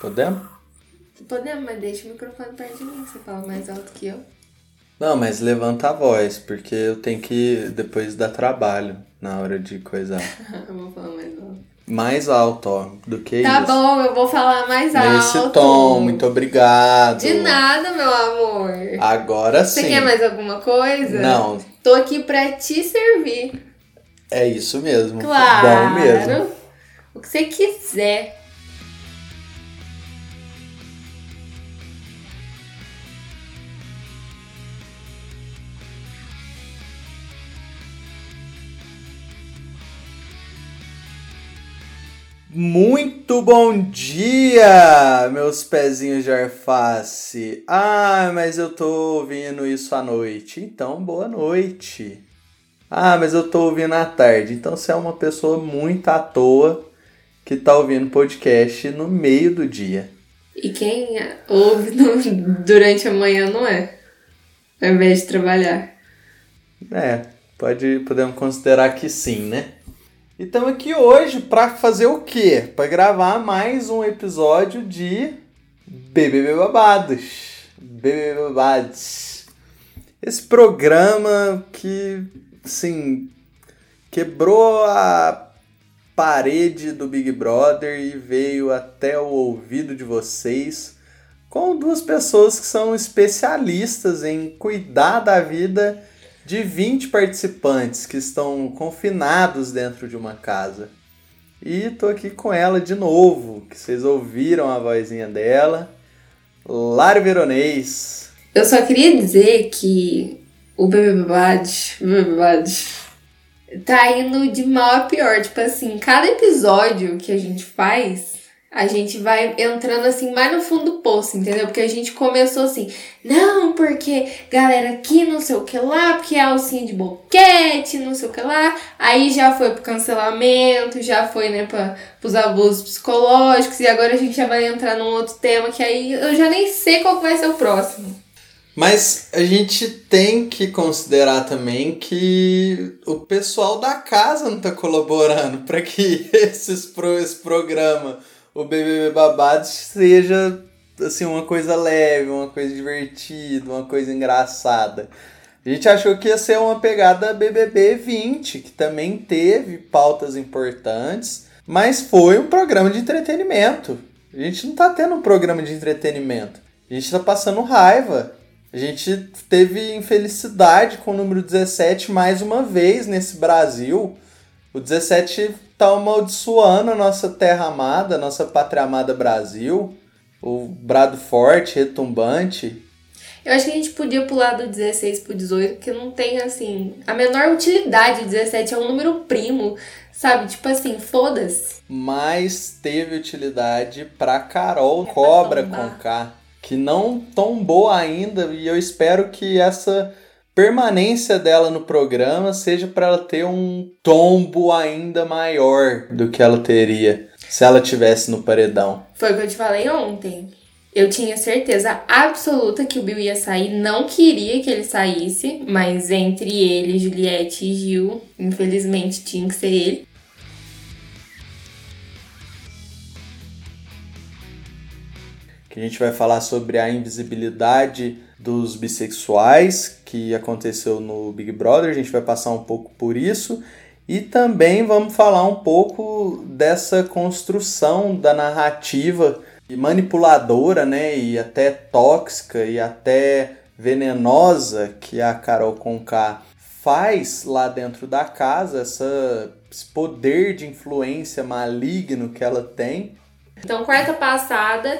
Podemos? Podemos, mas deixa o microfone perto de mim, você fala mais alto que eu. Não, mas levanta a voz, porque eu tenho que depois dar trabalho na hora de coisar. Eu vou falar mais alto. Mais alto, ó, do que tá isso. Tá bom, eu vou falar mais alto. Nesse tom, muito obrigado. De nada, meu amor. Agora sim. Você quer mais alguma coisa? Não. Tô aqui pra te servir. É isso mesmo. Claro. Bom mesmo. O que você quiser. Muito bom dia, meus pezinhos de alface. Ah, mas eu tô ouvindo isso à noite. Então, boa noite. Ah, mas eu tô ouvindo à tarde. Então, você é uma pessoa muito à toa que tá ouvindo podcast no meio do dia. E quem ouve durante a manhã não é, ao invés de trabalhar. É, podemos considerar que sim, né? E estamos aqui hoje para fazer o quê? Para gravar mais um episódio de BBB Babados. BBB Babados. Esse programa que, assim, quebrou a parede do Big Brother e veio até o ouvido de vocês com duas pessoas que são especialistas em cuidar da vida de 20 participantes que estão confinados dentro de uma casa. E tô aqui com ela de novo, que vocês ouviram a vozinha dela, Lari Veronez. Eu só queria dizer que o BBB Babados tá indo de mal a pior. Tipo assim, cada episódio que a gente faz, a gente vai entrando assim mais no fundo do poço, entendeu? Porque a gente começou assim, não, porque galera aqui não sei o que lá, porque é alcinha de boquete, não sei o que lá. Aí já foi pro cancelamento, já foi, né, pros abusos psicológicos. E agora a gente já vai entrar num outro tema que aí eu já nem sei qual vai ser o próximo. Mas a gente tem que considerar também que o pessoal da casa não tá colaborando pra que esse programa, o BBB Babados, seja assim, uma coisa leve, uma coisa divertida, uma coisa engraçada. A gente achou que ia ser uma pegada BBB 20, que também teve pautas importantes, mas foi um programa de entretenimento. A gente não tá tendo um programa de entretenimento. A gente tá passando raiva. A gente teve infelicidade com o número 17 mais uma vez nesse Brasil. O 17... tá amaldiçoando a nossa terra amada, a nossa pátria amada Brasil, o brado forte, retumbante. Eu acho que a gente podia pular do 16 pro 18, porque não tem, assim, a menor utilidade. O 17 é um número primo, sabe? Tipo assim, foda-se. Mas teve utilidade pra Karol Cobra Conká, que não tombou ainda, e eu espero que essa permanência dela no programa seja para ela ter um tombo ainda maior do que ela teria se ela tivesse no paredão. Foi o que eu te falei ontem. Eu tinha certeza absoluta que o Bill ia sair. Não queria que ele saísse, mas entre ele, Juliette e Gil, infelizmente tinha que ser ele. Que a gente vai falar sobre a invisibilidade dos bissexuais que aconteceu no Big Brother. A gente vai passar um pouco por isso e também vamos falar um pouco dessa construção da narrativa manipuladora, né, e até tóxica e até venenosa que a Karol Conká faz lá dentro da casa, esse poder de influência maligno que ela tem. Então, quarta passada,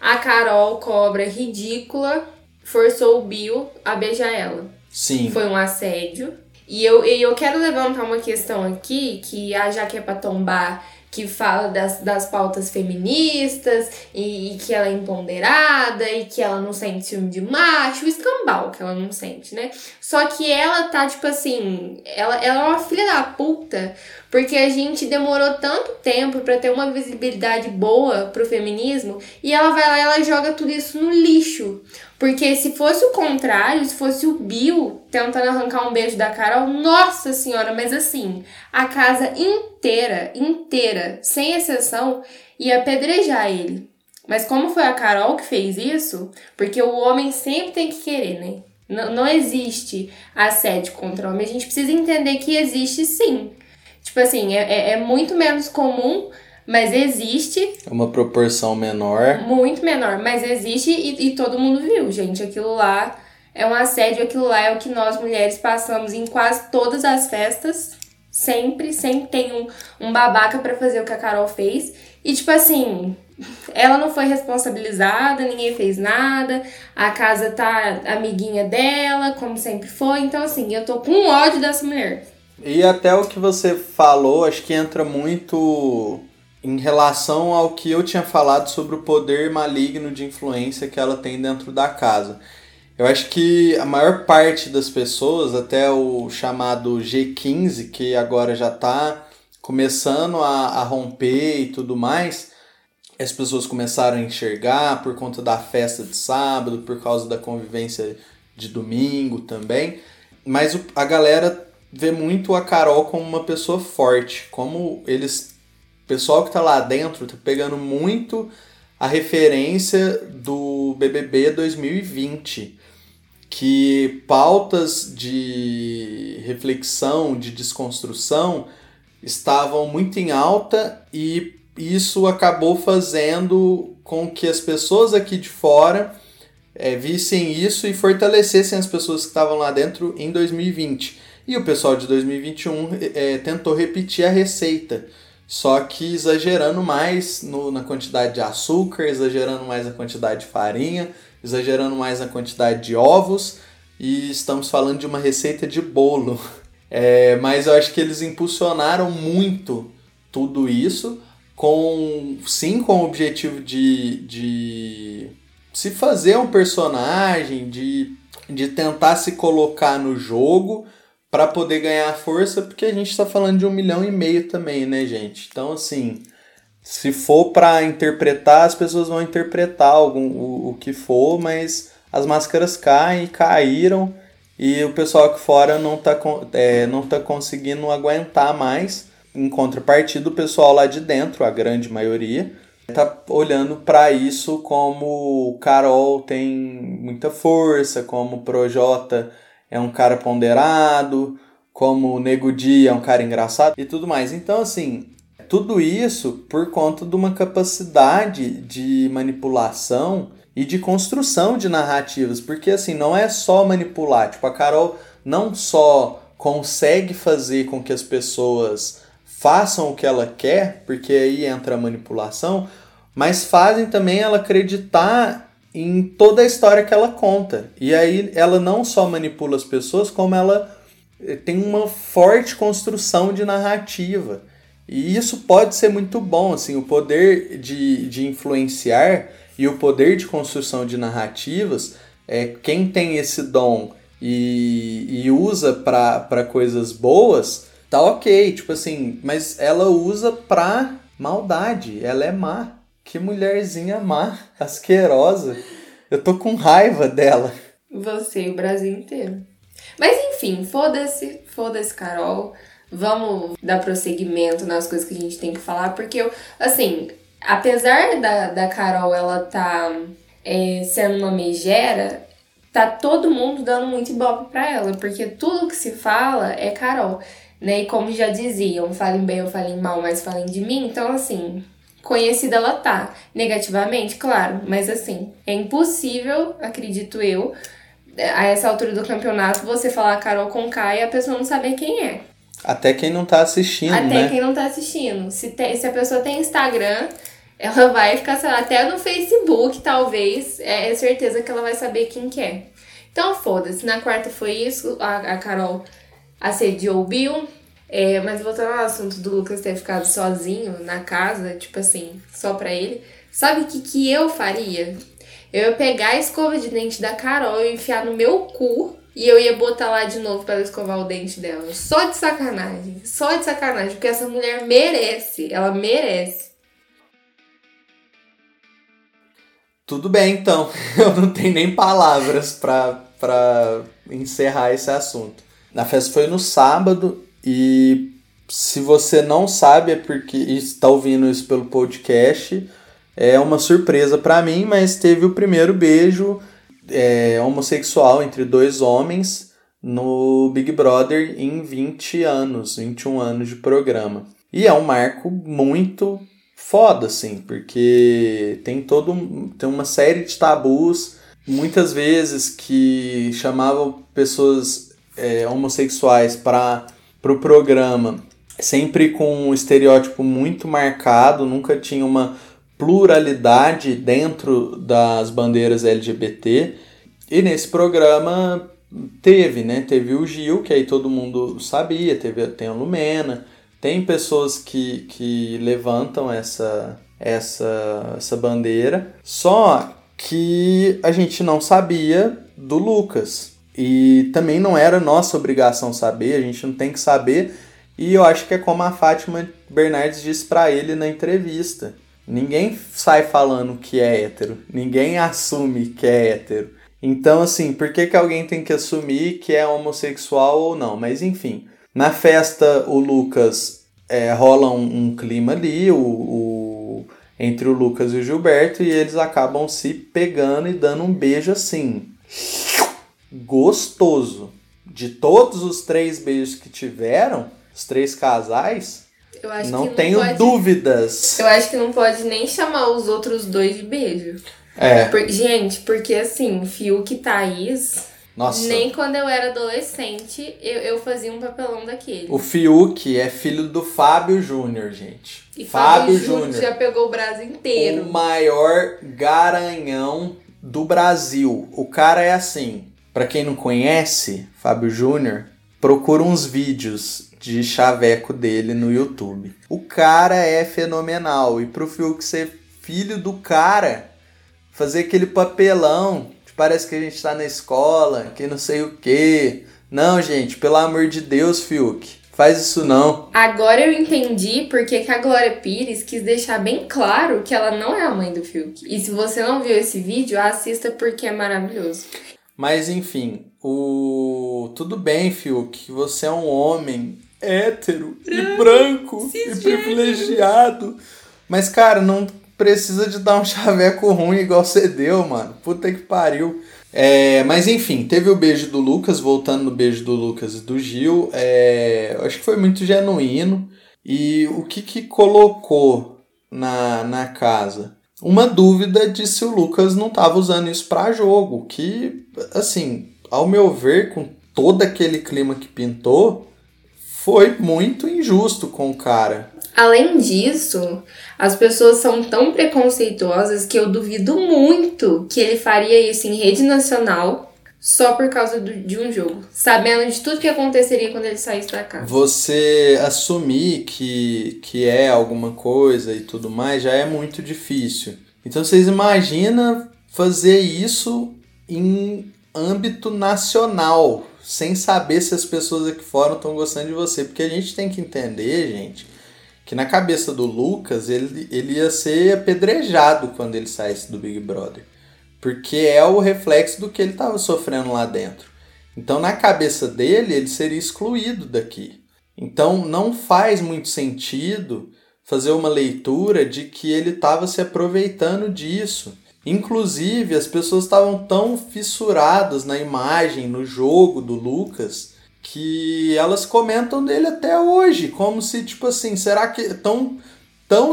a Karol Cobra ridícula forçou o Bill a beijar ela. Sim. Foi um assédio. E eu quero levantar uma questão aqui, que a Jaque é pra tombar, que fala das pautas feministas, e que ela é empoderada, e que ela não sente ciúme de macho, o escambau que ela não sente, né? Só que ela tá, tipo assim, ela é uma filha da puta, porque a gente demorou tanto tempo pra ter uma visibilidade boa pro feminismo, e ela vai lá e ela joga tudo isso no lixo. Porque se fosse o contrário, se fosse o Bill tentando arrancar um beijo da Karol, nossa senhora, mas assim, a casa inteira, sem exceção, ia apedrejar ele. Mas como foi a Karol que fez isso, porque o homem sempre tem que querer, né? Não existe assédio contra o homem. A gente precisa entender que existe sim. Tipo assim, é muito menos comum, mas existe. Uma proporção menor. Muito menor, mas existe e todo mundo viu, gente. Aquilo lá é um assédio, aquilo lá é o que nós mulheres passamos em quase todas as festas. Sempre tem um babaca pra fazer o que a Karol fez. E tipo assim, ela não foi responsabilizada, ninguém fez nada, a casa tá amiguinha dela, como sempre foi. Então assim, eu tô com ódio dessa mulher. E até o que você falou, acho que entra muito em relação ao que eu tinha falado sobre o poder maligno de influência que ela tem dentro da casa. Eu acho que a maior parte das pessoas, até o chamado G15, que agora já tá começando a romper e tudo mais, as pessoas começaram a enxergar por conta da festa de sábado, por causa da convivência de domingo também, mas a galera vê muito a Karol como uma pessoa forte, como o pessoal que tá lá dentro tá pegando muito a referência do BBB 2020, que pautas de reflexão, de desconstrução estavam muito em alta e isso acabou fazendo com que as pessoas aqui de fora vissem isso e fortalecessem as pessoas que estavam lá dentro em 2020. E o pessoal de 2021 tentou repetir a receita, só que exagerando mais na quantidade de açúcar, exagerando mais na quantidade de farinha, exagerando mais na quantidade de ovos, e estamos falando de uma receita de bolo. Mas eu acho que eles impulsionaram muito tudo isso, com o objetivo de se fazer um personagem, de tentar se colocar no jogo para poder ganhar força, porque a gente está falando de 1,5 milhão também, né, gente? Então, assim, se for para interpretar, as pessoas vão interpretar o que for, mas as máscaras caem e caíram, e o pessoal aqui fora não tá conseguindo aguentar mais. Em contrapartida, o pessoal lá de dentro, a grande maioria, tá olhando para isso como Karol tem muita força, como Projota é um cara ponderado, como o Nego Di é um cara engraçado e tudo mais. Então, assim, tudo isso por conta de uma capacidade de manipulação e de construção de narrativas. Porque, assim, não é só manipular. Tipo, a Karol não só consegue fazer com que as pessoas façam o que ela quer, porque aí entra a manipulação, mas fazem também ela acreditar em toda a história que ela conta. E aí ela não só manipula as pessoas, como ela tem uma forte construção de narrativa. E isso pode ser muito bom, assim, o poder de influenciar e o poder de construção de narrativas, quem tem esse dom e usa para coisas boas, tá ok, tipo assim, mas ela usa pra maldade, ela é má. Que mulherzinha má, asquerosa. Eu tô com raiva dela. Você e o Brasil inteiro. Mas enfim, foda-se Karol. Vamos dar prosseguimento nas coisas que a gente tem que falar. Porque, assim, apesar da Karol ela tá sendo uma megera, tá todo mundo dando muito ibope pra ela. Porque tudo que se fala é Karol, né? E como já diziam, falem bem ou falem mal, mas falem de mim. Então, assim, conhecida ela tá, negativamente, claro, mas assim, é impossível, acredito eu, a essa altura do campeonato, você falar Karol Conká e a pessoa não saber quem é. Até quem não tá assistindo, quem não tá assistindo. Se a pessoa tem Instagram, ela vai ficar, sei lá, até no Facebook, talvez, é certeza que ela vai saber quem que é. Então, foda-se, na quarta foi isso, a Karol assediou o Bill. Mas voltando ao assunto do Lucas ter ficado sozinho na casa, tipo assim, só pra ele, sabe o que eu faria? Eu ia pegar a escova de dente da Karol e enfiar no meu cu e eu ia botar lá de novo pra ela escovar o dente dela. Só de sacanagem, porque essa mulher merece, ela merece. Tudo bem, então. Eu não tenho nem palavras pra encerrar esse assunto. A festa foi no sábado. E se você não sabe, é porque está ouvindo isso pelo podcast, é uma surpresa pra mim, mas teve o primeiro beijo homossexual entre dois homens no Big Brother em 20 anos, 21 anos de programa. E é um marco muito foda, assim, porque tem uma série de tabus, muitas vezes que chamavam pessoas homossexuais para pro programa, sempre com um estereótipo muito marcado, nunca tinha uma pluralidade dentro das bandeiras LGBT, e nesse programa teve, né? Teve o Gil, que aí todo mundo sabia, tem a Lumena, tem pessoas que levantam essa bandeira, só que a gente não sabia do Lucas, e também não era nossa obrigação saber, a gente não tem que saber, e eu acho que é como a Fátima Bernardes disse pra ele na entrevista, ninguém sai falando que é hétero, ninguém assume que é hétero. Então, assim, por que alguém tem que assumir que é homossexual ou não? Mas, enfim, na festa o Lucas rola um clima ali entre o Lucas e o Gilberto, e eles acabam se pegando e dando um beijo assim, gostoso. De todos os três beijos que tiveram, os três casais... Eu não tenho dúvidas. Eu acho que não pode nem chamar os outros dois de beijo. Gente, porque assim, Fiuk e Thaís... Nossa. Nem quando eu era adolescente, eu fazia um papelão daquele. O Fiuk é filho do Fábio Júnior, gente. E Fábio Júnior já pegou o Brasil inteiro. O maior garanhão do Brasil. O cara é assim... Pra quem não conhece, Fábio Júnior, procura uns vídeos... de chaveco dele no YouTube. O cara é fenomenal. E pro Fiuk ser filho do cara, fazer aquele papelão, que parece que a gente tá na escola, que não sei o quê. Não, gente, pelo amor de Deus, Fiuk, faz isso não. Agora eu entendi porque que a Glória Pires quis deixar bem claro que ela não é a mãe do Fiuk. E se você não viu esse vídeo, assista porque é maravilhoso. Mas enfim, tudo bem, Fiuk, você é um homem... hétero e branco e privilegiado. Mas, cara, não precisa de dar um chaveco ruim igual você deu, mano. Puta que pariu. Mas, enfim, teve o beijo do Lucas, voltando no beijo do Lucas e do Gil. Acho que foi muito genuíno. E o que colocou na casa? Uma dúvida de se o Lucas não tava usando isso pra jogo. Que, assim, ao meu ver, com todo aquele clima que pintou... foi muito injusto com o cara. Além disso, as pessoas são tão preconceituosas que eu duvido muito que ele faria isso em rede nacional só por causa de um jogo, sabendo de tudo que aconteceria quando ele saísse da casa. Você assumir que é alguma coisa e tudo mais já é muito difícil. Então vocês imaginam fazer isso em âmbito nacional, sem saber se as pessoas aqui fora estão gostando de você. Porque a gente tem que entender, gente, que na cabeça do Lucas, ele ia ser apedrejado quando ele saísse do Big Brother. Porque é o reflexo do que ele estava sofrendo lá dentro. Então, na cabeça dele, ele seria excluído daqui. Então, não faz muito sentido fazer uma leitura de que ele estava se aproveitando disso. Inclusive, as pessoas estavam tão fissuradas na imagem, no jogo do Lucas, que elas comentam dele até hoje, como se, tipo assim, será que estão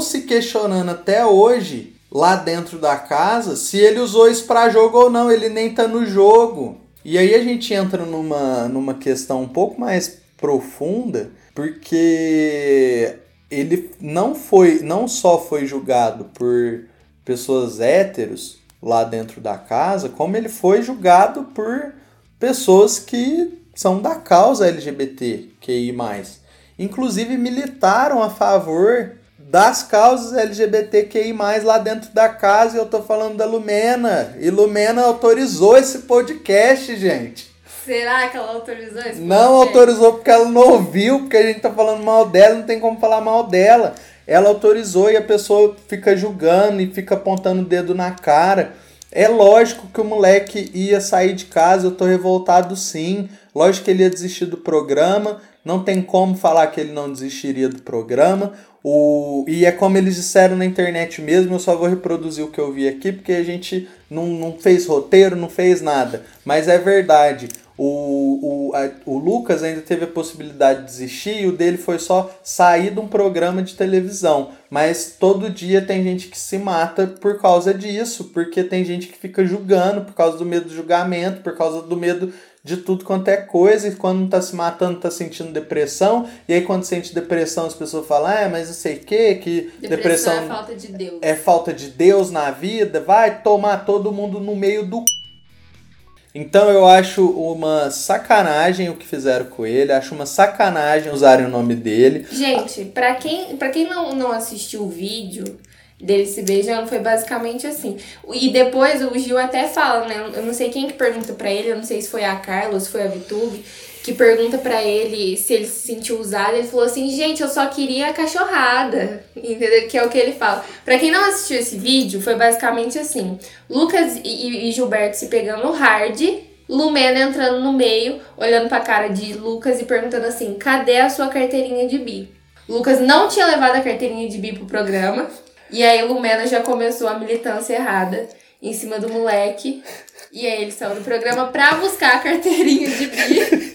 se questionando até hoje, lá dentro da casa, se ele usou isso pra jogo ou não, ele nem tá no jogo. E aí a gente entra numa questão um pouco mais profunda, porque ele não só foi julgado por... pessoas héteros lá dentro da casa, como ele foi julgado por pessoas que são da causa LGBTQI+. Inclusive militaram a favor das causas LGBTQI+, lá dentro da casa, e eu tô falando da Lumena. E Lumena autorizou esse podcast, gente. Será que ela autorizou esse podcast? Não autorizou porque ela não ouviu, porque a gente tá falando mal dela, não tem como falar mal dela. Ela autorizou e a pessoa fica julgando e fica apontando o dedo na cara. É lógico que o moleque ia sair de casa, eu tô revoltado sim. Lógico que ele ia desistir do programa, não tem como falar que ele não desistiria do programa. E é como eles disseram na internet mesmo, eu só vou reproduzir o que eu vi aqui, porque a gente não fez roteiro, não fez nada. Mas é verdade, o Lucas ainda teve a possibilidade de desistir, e o dele foi só sair de um programa de televisão. Mas todo dia tem gente que se mata por causa disso, porque tem gente que fica julgando, por causa do medo do julgamento, por causa do medo de tudo quanto é coisa, e quando não tá se matando, tá sentindo depressão, e aí quando sente depressão, as pessoas falam, mas não sei o quê, que depressão é falta de Deus. É falta de Deus na vida, vai tomar todo mundo no meio do c... Então eu acho uma sacanagem o que fizeram com ele, acho uma sacanagem usarem o nome dele. Gente, pra quem não assistiu o vídeo dele se beijando, foi basicamente assim. E depois o Gil até fala, né? Eu não sei quem que pergunta pra ele, eu não sei se foi a Carlos, se foi a Viih Tube, que pergunta pra ele se ele se sentiu usado. Ele falou assim, gente, eu só queria a cachorrada. Entendeu? Que é o que ele fala. Pra quem não assistiu esse vídeo, foi basicamente assim. Lucas e Gilberto se pegando hard, Lumena entrando no meio, olhando pra cara de Lucas e perguntando assim, cadê a sua carteirinha de bi? Lucas não tinha levado a carteirinha de bi pro programa. E aí Lumena já começou a militância errada em cima do moleque. E aí eles saiu do programa pra buscar a carteirinha de bi.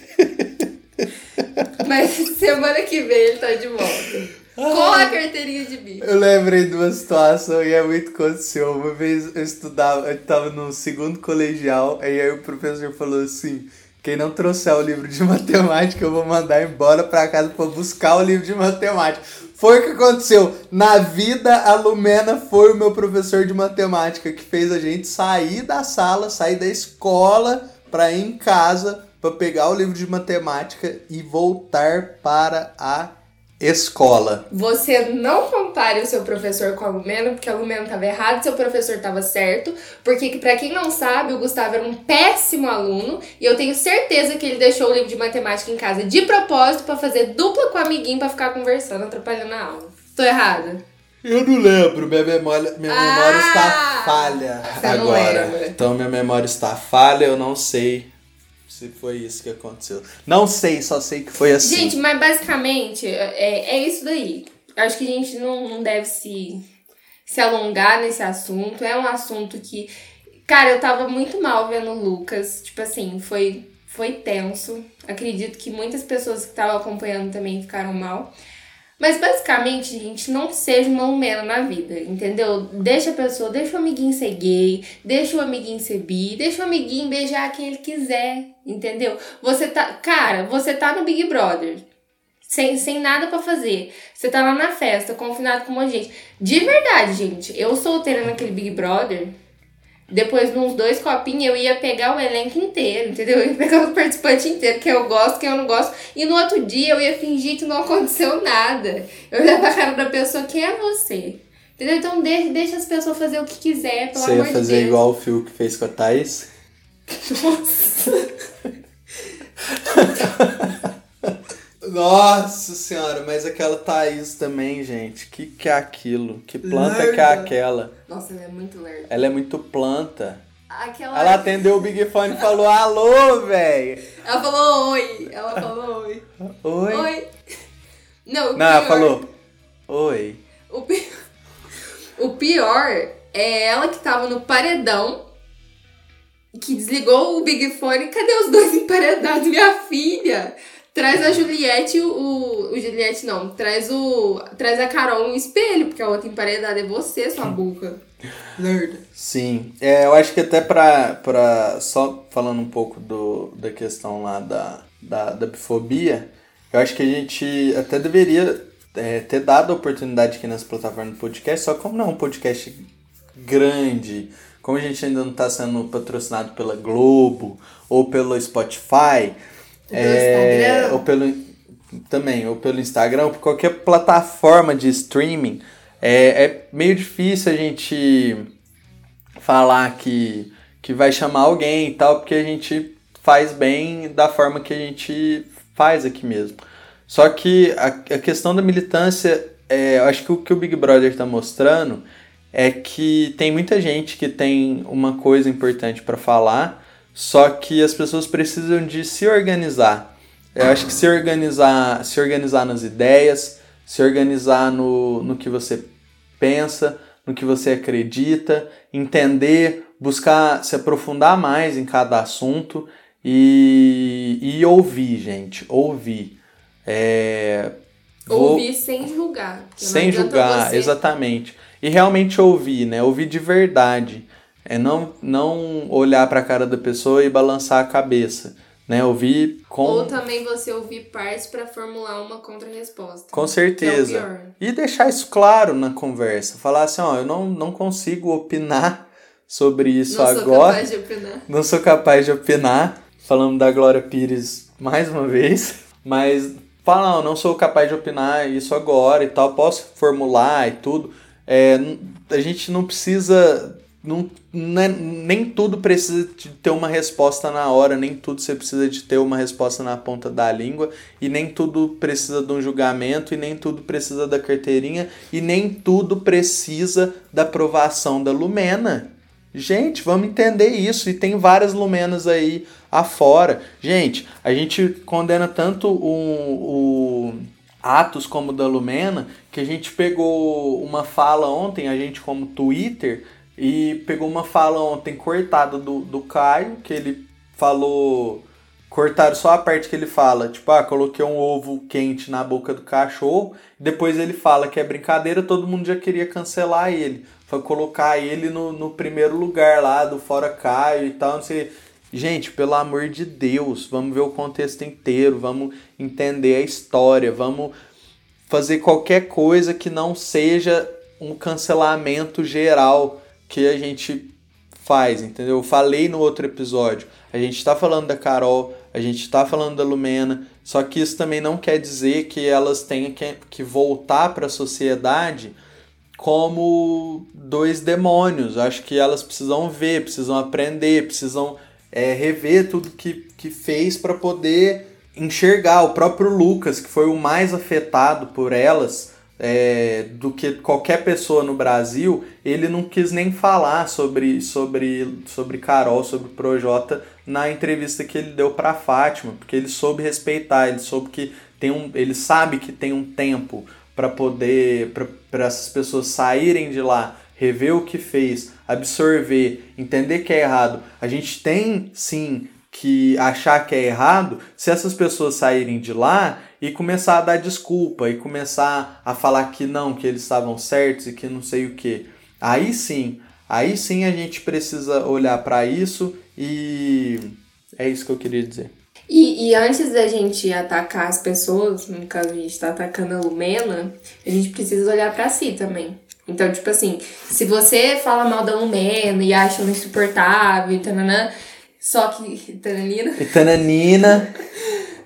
Mas semana que vem ele tá de volta. Com a carteirinha de bi. Eu lembrei de uma situação e é muito aconteceu. Uma vez eu tava no segundo colegial, e aí o professor falou assim... Quem não trouxer o livro de matemática, eu vou mandar embora pra casa pra buscar o livro de matemática. Foi o que aconteceu. Na vida, a Lumena foi o meu professor de matemática, que fez a gente sair da sala, sair da escola, pra ir em casa, pra pegar o livro de matemática e voltar para a escola. Você não compare o seu professor com a Lumena, porque a Lumena estava errada, seu professor estava certo, porque pra quem não sabe, o Gustavo era um péssimo aluno, e eu tenho certeza que ele deixou o livro de matemática em casa de propósito pra fazer dupla com o amiguinho pra ficar conversando, atrapalhando a aula. Tô errada? Eu não lembro, minha memória está falha agora. Então minha memória está falha, eu não sei se foi isso que aconteceu. Não sei, só sei que foi assim. Gente, mas basicamente é isso daí. Acho que a gente não deve se alongar nesse assunto. É um assunto que... Cara, eu tava muito mal vendo o Lucas. Tipo assim, foi tenso. Acredito que muitas pessoas que estavam acompanhando também ficaram mal. Mas basicamente, gente, não seja uma Lumena na vida, entendeu? Deixa a pessoa, deixa o amiguinho ser gay, deixa o amiguinho ser bi, deixa o amiguinho beijar quem ele quiser, entendeu? Você tá, cara, você tá no Big Brother, sem nada pra fazer. Você tá lá na festa, confinado com um monte de gente. De verdade, gente, eu solteira naquele Big Brother, depois de uns 2 copinhos eu ia pegar o elenco inteiro, entendeu? Eu ia pegar o participante inteiro, quem eu gosto, quem eu não gosto. E no outro dia eu ia fingir que não aconteceu nada. Eu ia pra cara da pessoa, quem é você? Entendeu? Então deixa as pessoas fazer o que quiser, pelo amor de Deus. Você ia fazer igual o Fiuk que fez com a Thaís? Nossa! Nossa senhora, mas aquela Thaís também, gente, que é aquilo? Que planta lerda. Que é aquela? Nossa, ela é muito lerda. Ela é muito planta. Aquela... Ela atendeu o Big Fone e falou, alô, velho. Ela falou oi, Oi? Oi. Não, o pior... ela falou oi. O pior é ela que tava no paredão, que desligou o Big Fone. Cadê os dois emparedados, minha filha? Traz a Juliette, Juliette não, traz a Karol um espelho, porque a outra emparedada é você, sua boca. Lerda. Sim, eu acho que até pra só falando um pouco da questão lá da bifobia, eu acho que a gente até deveria ter dado a oportunidade aqui nessa plataforma do podcast, só como não é um podcast grande, como a gente ainda não tá sendo patrocinado pela Globo ou pelo Spotify... Ou pelo Instagram, por qualquer plataforma de streaming, é meio difícil a gente falar que vai chamar alguém e tal, porque a gente faz bem da forma que a gente faz aqui mesmo. Só que a questão da militância, eu acho que o que o Big Brother está mostrando é que tem muita gente que tem uma coisa importante para falar. Só que as pessoas precisam de se organizar. Eu acho que se organizar nas ideias, se organizar no que você pensa, no que você acredita, entender, buscar se aprofundar mais em cada assunto e ouvir, gente, ouvir. Ouvir sem julgar. Sem julgar, exatamente. E realmente ouvir, né? Ouvir de verdade. Não olhar para a cara da pessoa e balançar a cabeça, né? Ouvir com... Ou também você ouvir partes para formular uma contra-resposta. Com certeza. É o pior. E deixar isso claro na conversa. Falar assim, ó, eu não consigo opinar sobre isso agora. Não sou capaz de opinar. Falando da Glória Pires mais uma vez. Mas falar, ó, não sou capaz de opinar isso agora e tal. Posso formular e tudo. A gente não precisa... nem tudo precisa de ter uma resposta na hora, nem tudo você precisa de ter uma resposta na ponta da língua, e nem tudo precisa de um julgamento, e nem tudo precisa da carteirinha, e nem tudo precisa da aprovação da Lumena. Gente, vamos entender isso, e tem várias Lumenas aí afora. Gente, a gente condena tanto o atos como o da Lumena, que a gente pegou uma fala ontem, a gente como Twitter... E pegou uma fala ontem cortada do Caio, que ele falou... Cortaram só a parte que ele fala, tipo, coloquei um ovo quente na boca do cachorro. Depois ele fala que é brincadeira, todo mundo já queria cancelar ele. Foi colocar ele no primeiro lugar lá, do fora Caio e tal, não sei... Gente, pelo amor de Deus, vamos ver o contexto inteiro, vamos entender a história, vamos fazer qualquer coisa que não seja um cancelamento geral... que a gente faz, entendeu? Eu falei no outro episódio, a gente tá falando da Karol, a gente tá falando da Lumena, só que isso também não quer dizer que elas tenham que voltar para a sociedade como dois demônios. Eu acho que elas precisam ver, precisam aprender, precisam rever tudo que fez para poder enxergar. O próprio Lucas, que foi o mais afetado por elas... do que qualquer pessoa no Brasil, ele não quis nem falar sobre Karol, sobre Projota na entrevista que ele deu para Fátima, porque ele soube respeitar, ele sabe que tem um tempo para poder para essas pessoas saírem de lá, rever o que fez, absorver, entender que é errado. A gente tem sim que achar que é errado se essas pessoas saírem de lá e começar a dar desculpa, e começar a falar que não, que eles estavam certos e que não sei o quê. Aí sim a gente precisa olhar para isso, e é isso que eu queria dizer. E antes da gente atacar as pessoas, no caso a gente tá atacando a Lumena, a gente precisa olhar para si também. Então, tipo assim, se você fala mal da Lumena e acha ela insuportável e tananã, só que... Tananina...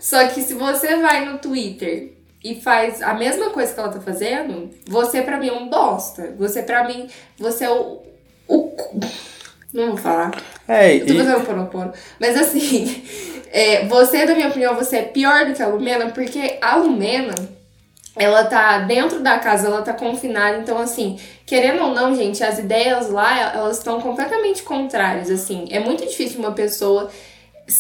Só que se você vai no Twitter e faz a mesma coisa que ela tá fazendo, você pra mim é um bosta. Você pra mim, você é o... Não vou falar. Eu tô fazendo pono. Mas assim, você, na minha opinião, você é pior do que a Lumena, porque a Lumena, ela tá dentro da casa, ela tá confinada. Então assim, querendo ou não, gente, as ideias lá, elas estão completamente contrárias. Assim, é muito difícil uma pessoa...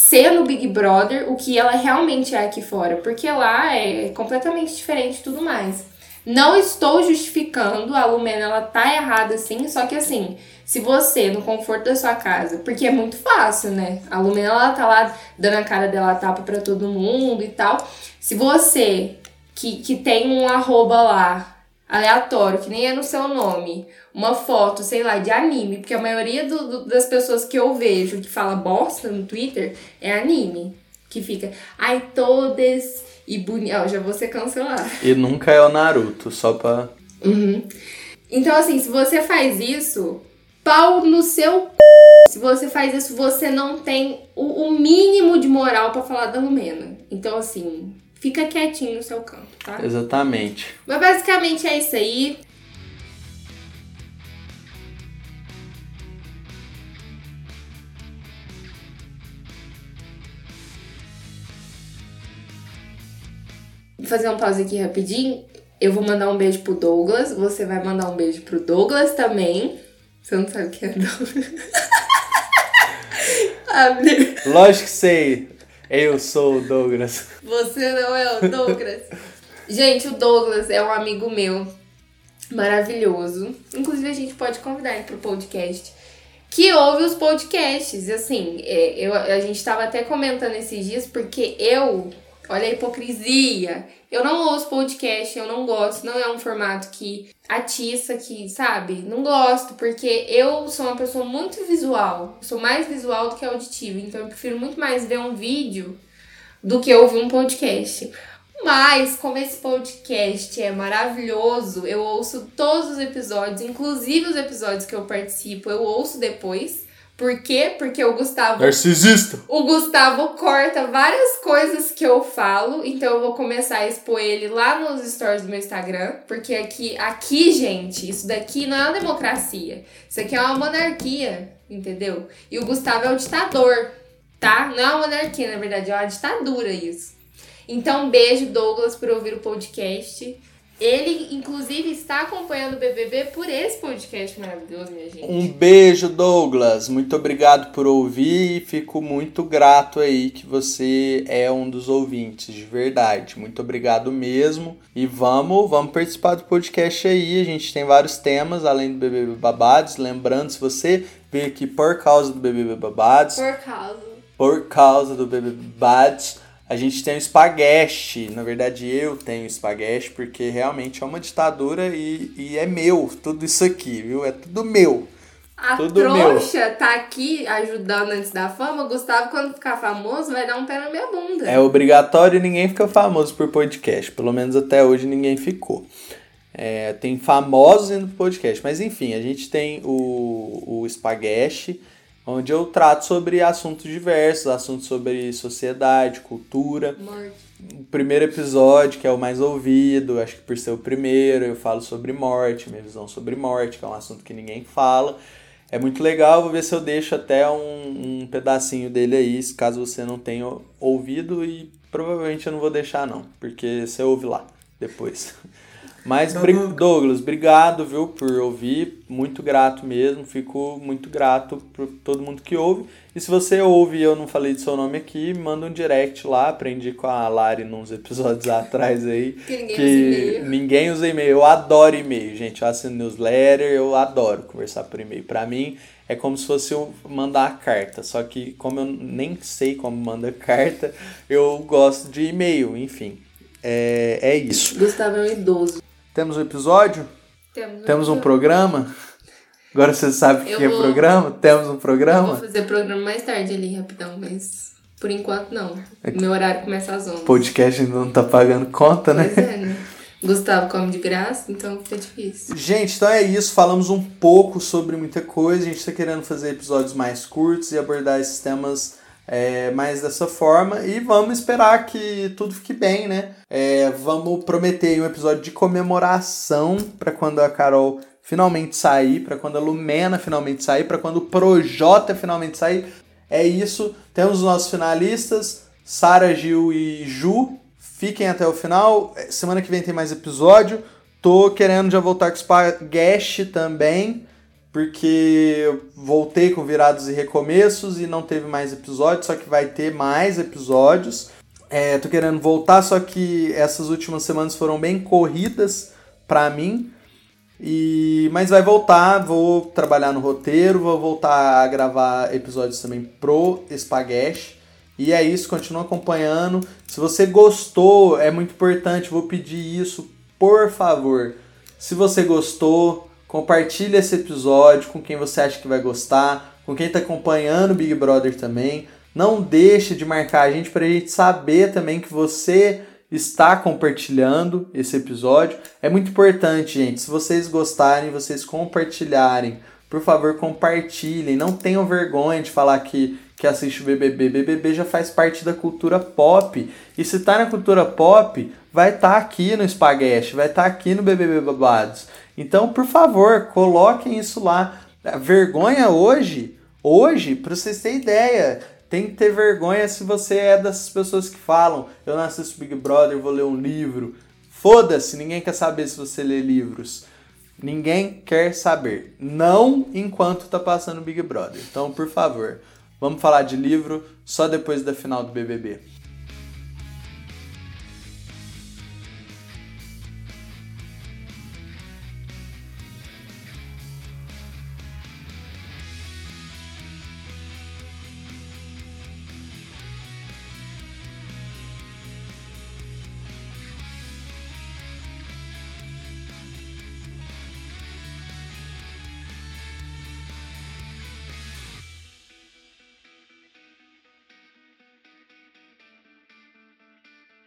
ser no Big Brother o que ela realmente é aqui fora, porque lá é completamente diferente e tudo mais. Não estou justificando, a Lumena, ela tá errada sim, só que assim, se você, no conforto da sua casa, porque é muito fácil, né? A Lumena, ela tá lá dando a cara dela a tapa pra todo mundo e tal. Se você, que tem um arroba lá, aleatório, que nem é no seu nome, uma foto, sei lá, de anime, porque a maioria das pessoas que eu vejo que fala bosta no Twitter é anime, que fica ai, todas e bonito, já vou ser cancelada. E nunca é o Naruto, só pra... Uhum. Então assim, se você faz isso, pau no seu se você faz isso, você não tem o mínimo de moral pra falar da Lumena. Então assim, fica quietinho no seu canto, tá? Exatamente. Mas basicamente é isso aí. Vou fazer uma pausa aqui rapidinho. Eu vou mandar um beijo pro Douglas. Você vai mandar um beijo pro Douglas também. Você não sabe quem é Douglas. Lógico que sei. Eu sou o Douglas. Você não é o Douglas. Gente, o Douglas é um amigo meu maravilhoso. Inclusive, a gente pode convidar ele pro podcast. Que ouve os podcasts. Assim, a gente tava até comentando esses dias, porque eu... Olha a hipocrisia. Eu não ouço podcast, eu não gosto. Não é um formato que atiça, que, sabe? Não gosto, porque eu sou uma pessoa muito visual. Sou mais visual do que auditiva. Então, eu prefiro muito mais ver um vídeo do que ouvir um podcast. Mas, como esse podcast é maravilhoso, eu ouço todos os episódios, inclusive os episódios que eu participo, eu ouço depois. Por quê? Porque o Gustavo... Narcisista! O Gustavo corta várias coisas que eu falo, então eu vou começar a expor ele lá nos stories do meu Instagram, porque aqui, gente, isso daqui não é uma democracia. Isso aqui é uma monarquia, entendeu? E o Gustavo é o ditador, tá? Não é uma monarquia, na verdade, é uma ditadura isso. Então, beijo, Douglas, por ouvir o podcast. Ele, inclusive, está acompanhando o BBB por esse podcast maravilhoso, minha gente. Um beijo, Douglas. Muito obrigado por ouvir e fico muito grato aí que você é um dos ouvintes, de verdade. Muito obrigado mesmo. E vamos participar do podcast aí. A gente tem vários temas, além do BBB Babados. Lembrando, se você veio aqui por causa do BBB Babados... Por causa do BBB Babados... A gente tem o espaguete, na verdade eu tenho espaguete, porque realmente é uma ditadura e é meu tudo isso aqui, viu? É tudo meu. A tudo trouxa meu. Tá aqui ajudando antes da fama, o Gustavo quando ficar famoso vai dar um pé na minha bunda. É obrigatório, ninguém fica famoso por podcast, pelo menos até hoje ninguém ficou. É, tem famosos indo pro podcast, mas enfim, a gente tem o espaguete... Onde eu trato sobre assuntos diversos, assuntos sobre sociedade, cultura. Morte. O primeiro episódio, que é o mais ouvido, acho que por ser o primeiro, eu falo sobre morte, minha visão sobre morte, que é um assunto que ninguém fala. É muito legal, vou ver se eu deixo até um pedacinho dele aí, caso você não tenha ouvido, e provavelmente eu não vou deixar não, porque você ouve lá depois. Mas, Douglas, obrigado, viu, por ouvir, muito grato mesmo, fico muito grato por todo mundo que ouve. E se você ouve e eu não falei do seu nome aqui, manda um direct lá, aprendi com a Lari nos episódios atrás aí. Ninguém usa e-mail, eu adoro e-mail, gente, eu assino newsletter, eu adoro conversar por e-mail. Pra mim, é como se fosse eu mandar a carta, só que como eu nem sei como manda carta, eu gosto de e-mail, enfim, é isso. Gustavo é um idoso. Temos um episódio? Temos um programa? Agora você sabe o que é programa? Temos um programa? Eu vou fazer programa mais tarde ali, rapidão, mas por enquanto não. Meu horário começa às 11. O podcast ainda não tá pagando conta, né? Pois é, né? Gustavo come de graça, então fica difícil. Gente, então é isso. Falamos um pouco sobre muita coisa. A gente tá querendo fazer episódios mais curtos e abordar esses temas... mais dessa forma, e vamos esperar que tudo fique bem, né? Vamos prometer um episódio de comemoração para quando a Karol finalmente sair, para quando a Lumena finalmente sair, para quando o Projota finalmente sair. É isso, temos os nossos finalistas, Sara, Gil e Ju, fiquem até o final, semana que vem tem mais episódio, tô querendo já voltar com o Spaghetti também, porque eu voltei com virados e recomeços e não teve mais episódios, só que vai ter mais episódios. Tô querendo voltar, só que essas últimas semanas foram bem corridas pra mim. Mas vai voltar, vou trabalhar no roteiro, vou voltar a gravar episódios também pro Espaguete. E é isso, continua acompanhando. Se você gostou, é muito importante, vou pedir isso, por favor. Se você gostou... Compartilha esse episódio com quem você acha que vai gostar, com quem está acompanhando o Big Brother também. Não deixe de marcar a gente para a gente saber também que você está compartilhando esse episódio. É muito importante, gente. Se vocês gostarem, vocês compartilharem, por favor, compartilhem. Não tenham vergonha de falar que assiste o BBB. BBB já faz parte da cultura pop. E se está na cultura pop, vai estar aqui no Espaguete, vai estar aqui no BBB Babados. Então, por favor, coloquem isso lá. A vergonha hoje, para vocês terem ideia, tem que ter vergonha se você é dessas pessoas que falam eu não assisto Big Brother, vou ler um livro. Foda-se, ninguém quer saber se você lê livros. Ninguém quer saber. Não enquanto tá passando Big Brother. Então, por favor, vamos falar de livro só depois da final do BBB.